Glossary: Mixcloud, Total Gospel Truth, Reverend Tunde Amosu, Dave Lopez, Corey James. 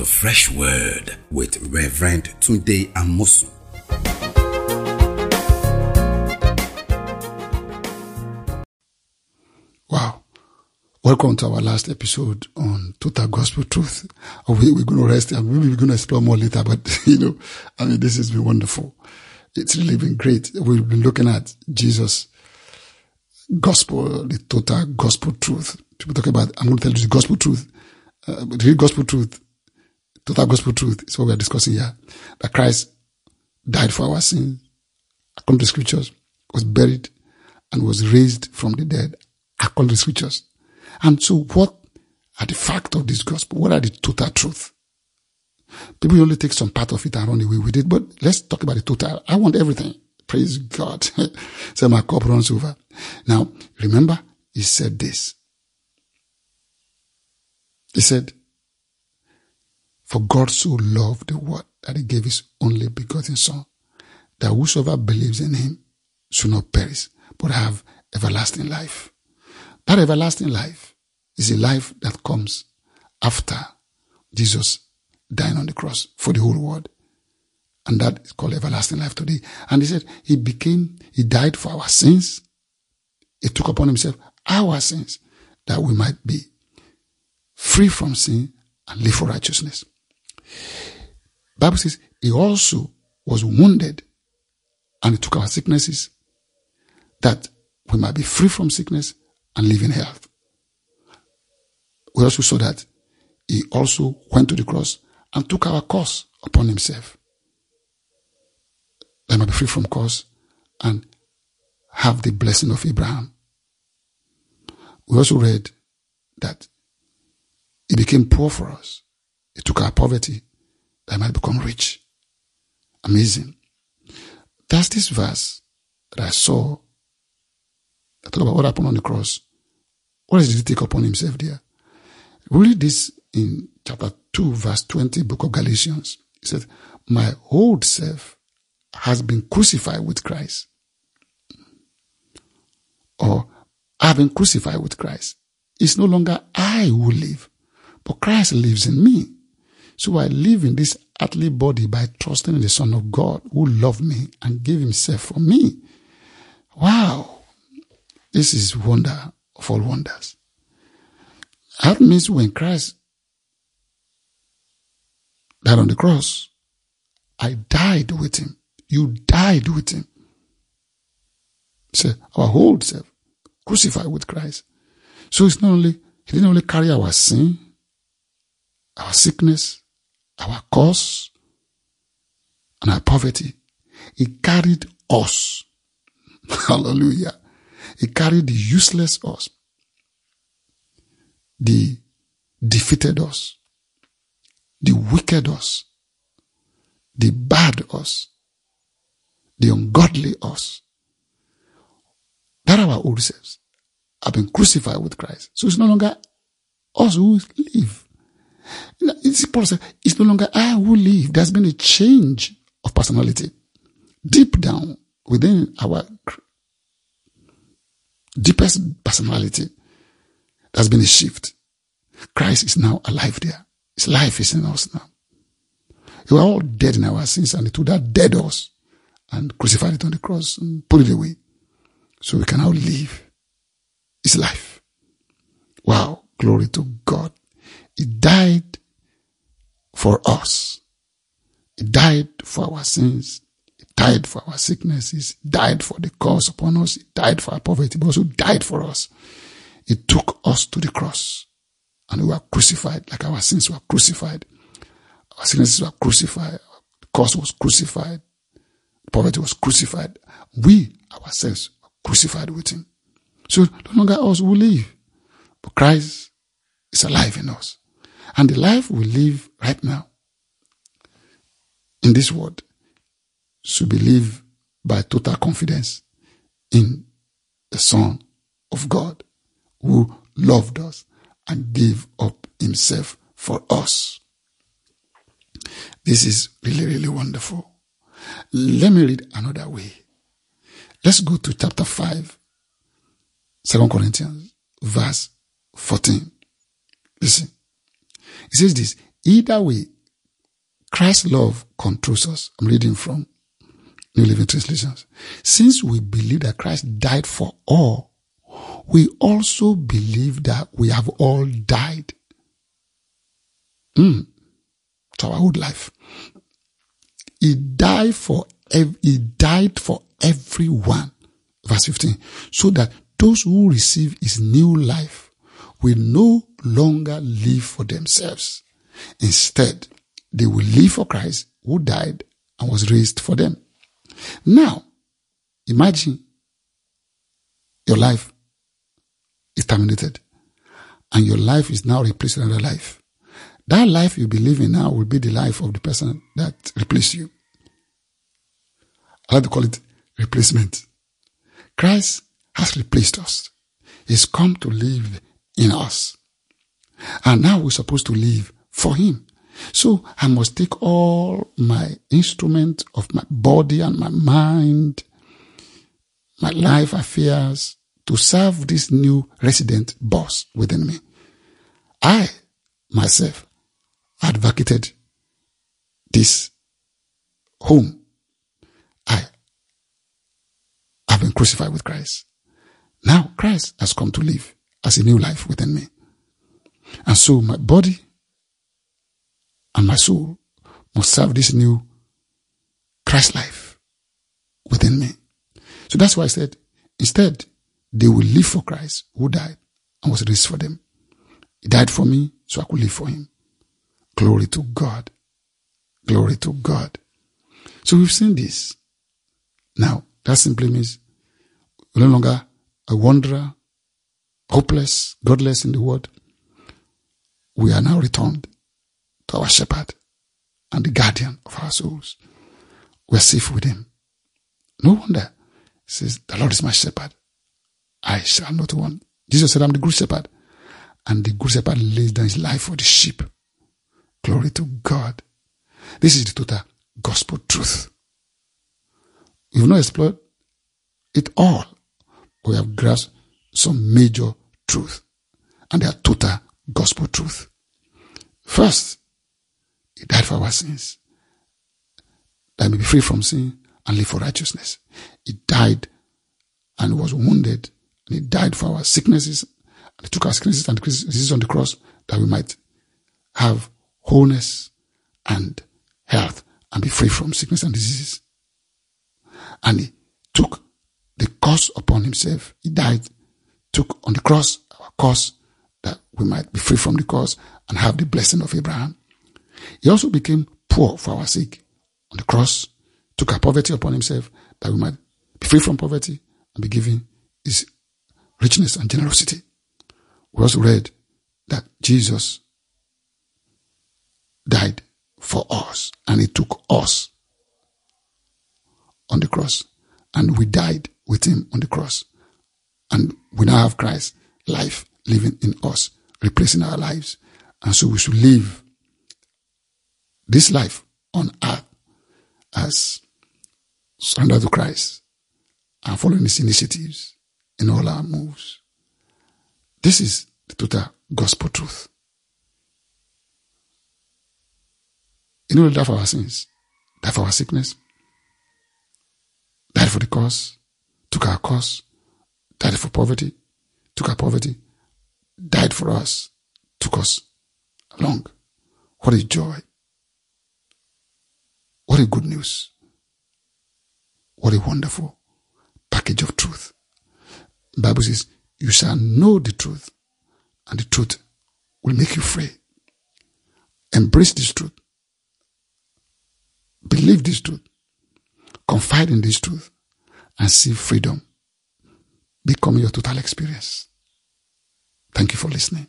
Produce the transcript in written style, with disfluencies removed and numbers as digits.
to Fresh Word with Reverend Tunde Amosu. Wow. Welcome to our last episode on Total Gospel Truth. We're going to rest and maybe we're going to explore more later, but this has been wonderful. It's really been great. We've been looking at Jesus' gospel, the total gospel truth. People talk about, I'm going to tell you the gospel truth. The real gospel truth, total gospel truth is what we are discussing here. That Christ died for our sins, according to the scriptures, was buried, and was raised from the dead, according to the scriptures. And so what are the facts of this gospel? What are the total truth? People only take some part of it and run away with it, but let's talk about the total. I want everything. Praise God. So my cup runs over. Now, remember, he said this. He said, for God so loved the world that he gave his only begotten Son, that whosoever believes in him should not perish, but have everlasting life. That everlasting life is a life that comes after Jesus dying on the cross for the whole world. And that is called everlasting life today. And he said, he died for our sins. He took upon himself our sins that we might be free from sin and live for righteousness. Bible says he also was wounded and he took our sicknesses that we might be free from sickness and live in health. We also saw that he also went to the cross and took our curse upon himself. That might be free from curse and have the blessing of Abraham. We also read that he became poor for us. He took our poverty that might become rich. Amazing. That's this verse that I saw. I talk about what happened on the cross. What did he take upon himself there? Read this in chapter 2, verse 20, book of Galatians. It says, my old self has been crucified with Christ. Or, I've been crucified with Christ. It's no longer I who live, but Christ lives in me. So I live in this earthly body by trusting in the Son of God who loved me and gave himself for me. Wow. This is wonder of all wonders. That means when Christ died on the cross, I died with him. You died with him. So our whole self crucified with Christ. So it's not only, he didn't only carry our sin, our sickness, our curse, and our poverty. He carried us. Hallelujah. He carried the useless us, the defeated us, the wicked us, the bad us, the ungodly us. That our old selves have been crucified with Christ. So it's no longer us who live. It's no longer I who live. There's been a change of personality. Deep down within our deepest personality, there's been a shift. Christ is now alive there. His life is in us now. We were all dead in our sins, and he took that dead us and crucified it on the cross and put it away. So we can now live his life. Wow, glory to God. He died for us. He died for our sins. He died for our sicknesses. He died for the curse upon us. He died for our poverty, but also died for us. He took us to the cross, and we were crucified like our sins were crucified. Our sicknesses were crucified. The curse was crucified. Poverty was crucified. We ourselves were crucified with him. So no longer us who live, but Christ is alive in us. And the life we live right now in this world should be lived by total confidence in the Son of God who loved us and gave up himself for us. This is really, really wonderful. Let me read another way. Let's go to chapter 5, 2 Corinthians, verse 14. Listen. It says this, Either way, Christ's love controls us. I'm reading from New Living Translation. Since we believe that Christ died for all, we also believe that we have all died to our old life. He died for everyone. Verse 15. So that those who receive his new life will no longer live for themselves. Instead, they will live for Christ who died and was raised for them. Now, imagine your life is terminated and your life is now replaced with another life. That life you believe in now will be the life of the person that replaced you. I like to call it replacement. Christ has replaced us. He's come to live in us. And now we're supposed to live for him. So I must take all my instruments of my body and my mind, my life affairs, to serve this new resident boss within me. I, myself, advocated this home. I have been crucified with Christ. Now Christ has come to live as a new life within me. And so my body and my soul must serve this new Christ life within me. So that's why I said, instead, they will live for Christ who died and was raised for them. He died for me so I could live for him. Glory to God. Glory to God. So we've seen this. Now, that simply means we're no longer a wanderer, hopeless, godless in the world. We are now returned to our shepherd and the guardian of our souls. We are safe with him. No wonder. He says, the Lord is my shepherd. I shall not want. Jesus said, I'm the good shepherd. And the good shepherd lays down his life for the sheep. Glory to God. This is the total gospel truth. We've not explored it all, but we have grasped some major truth. And they are total gospel truth. First, he died for our sins, that we may be free from sin and live for righteousness. He died and was wounded, and he died for our sicknesses, and he took our sicknesses and diseases on the cross, that we might have wholeness and health and be free from sickness and diseases. And he took the curse upon himself. He died, took on the cross our curse, that we might be free from the curse and have the blessing of Abraham. He also became poor for our sake on the cross, took our poverty upon himself, that we might be free from poverty and be given his richness and generosity. We also read that Jesus died for us and he took us on the cross, and we died with him on the cross, and we now have Christ's life living in us, replacing our lives. And so we should live this life on earth as surrender to Christ and following his initiatives in all our moves. This is the total gospel truth. In order to die for our sins, die for our sickness, died for the cause, took our cause, died for poverty, took our poverty, died for us, took us along. What a joy. What a good news. What a wonderful package of truth. The Bible says, you shall know the truth, and the truth will make you free. Embrace this truth. Believe this truth. Confide in this truth and see freedom become your total experience. Thank you for listening.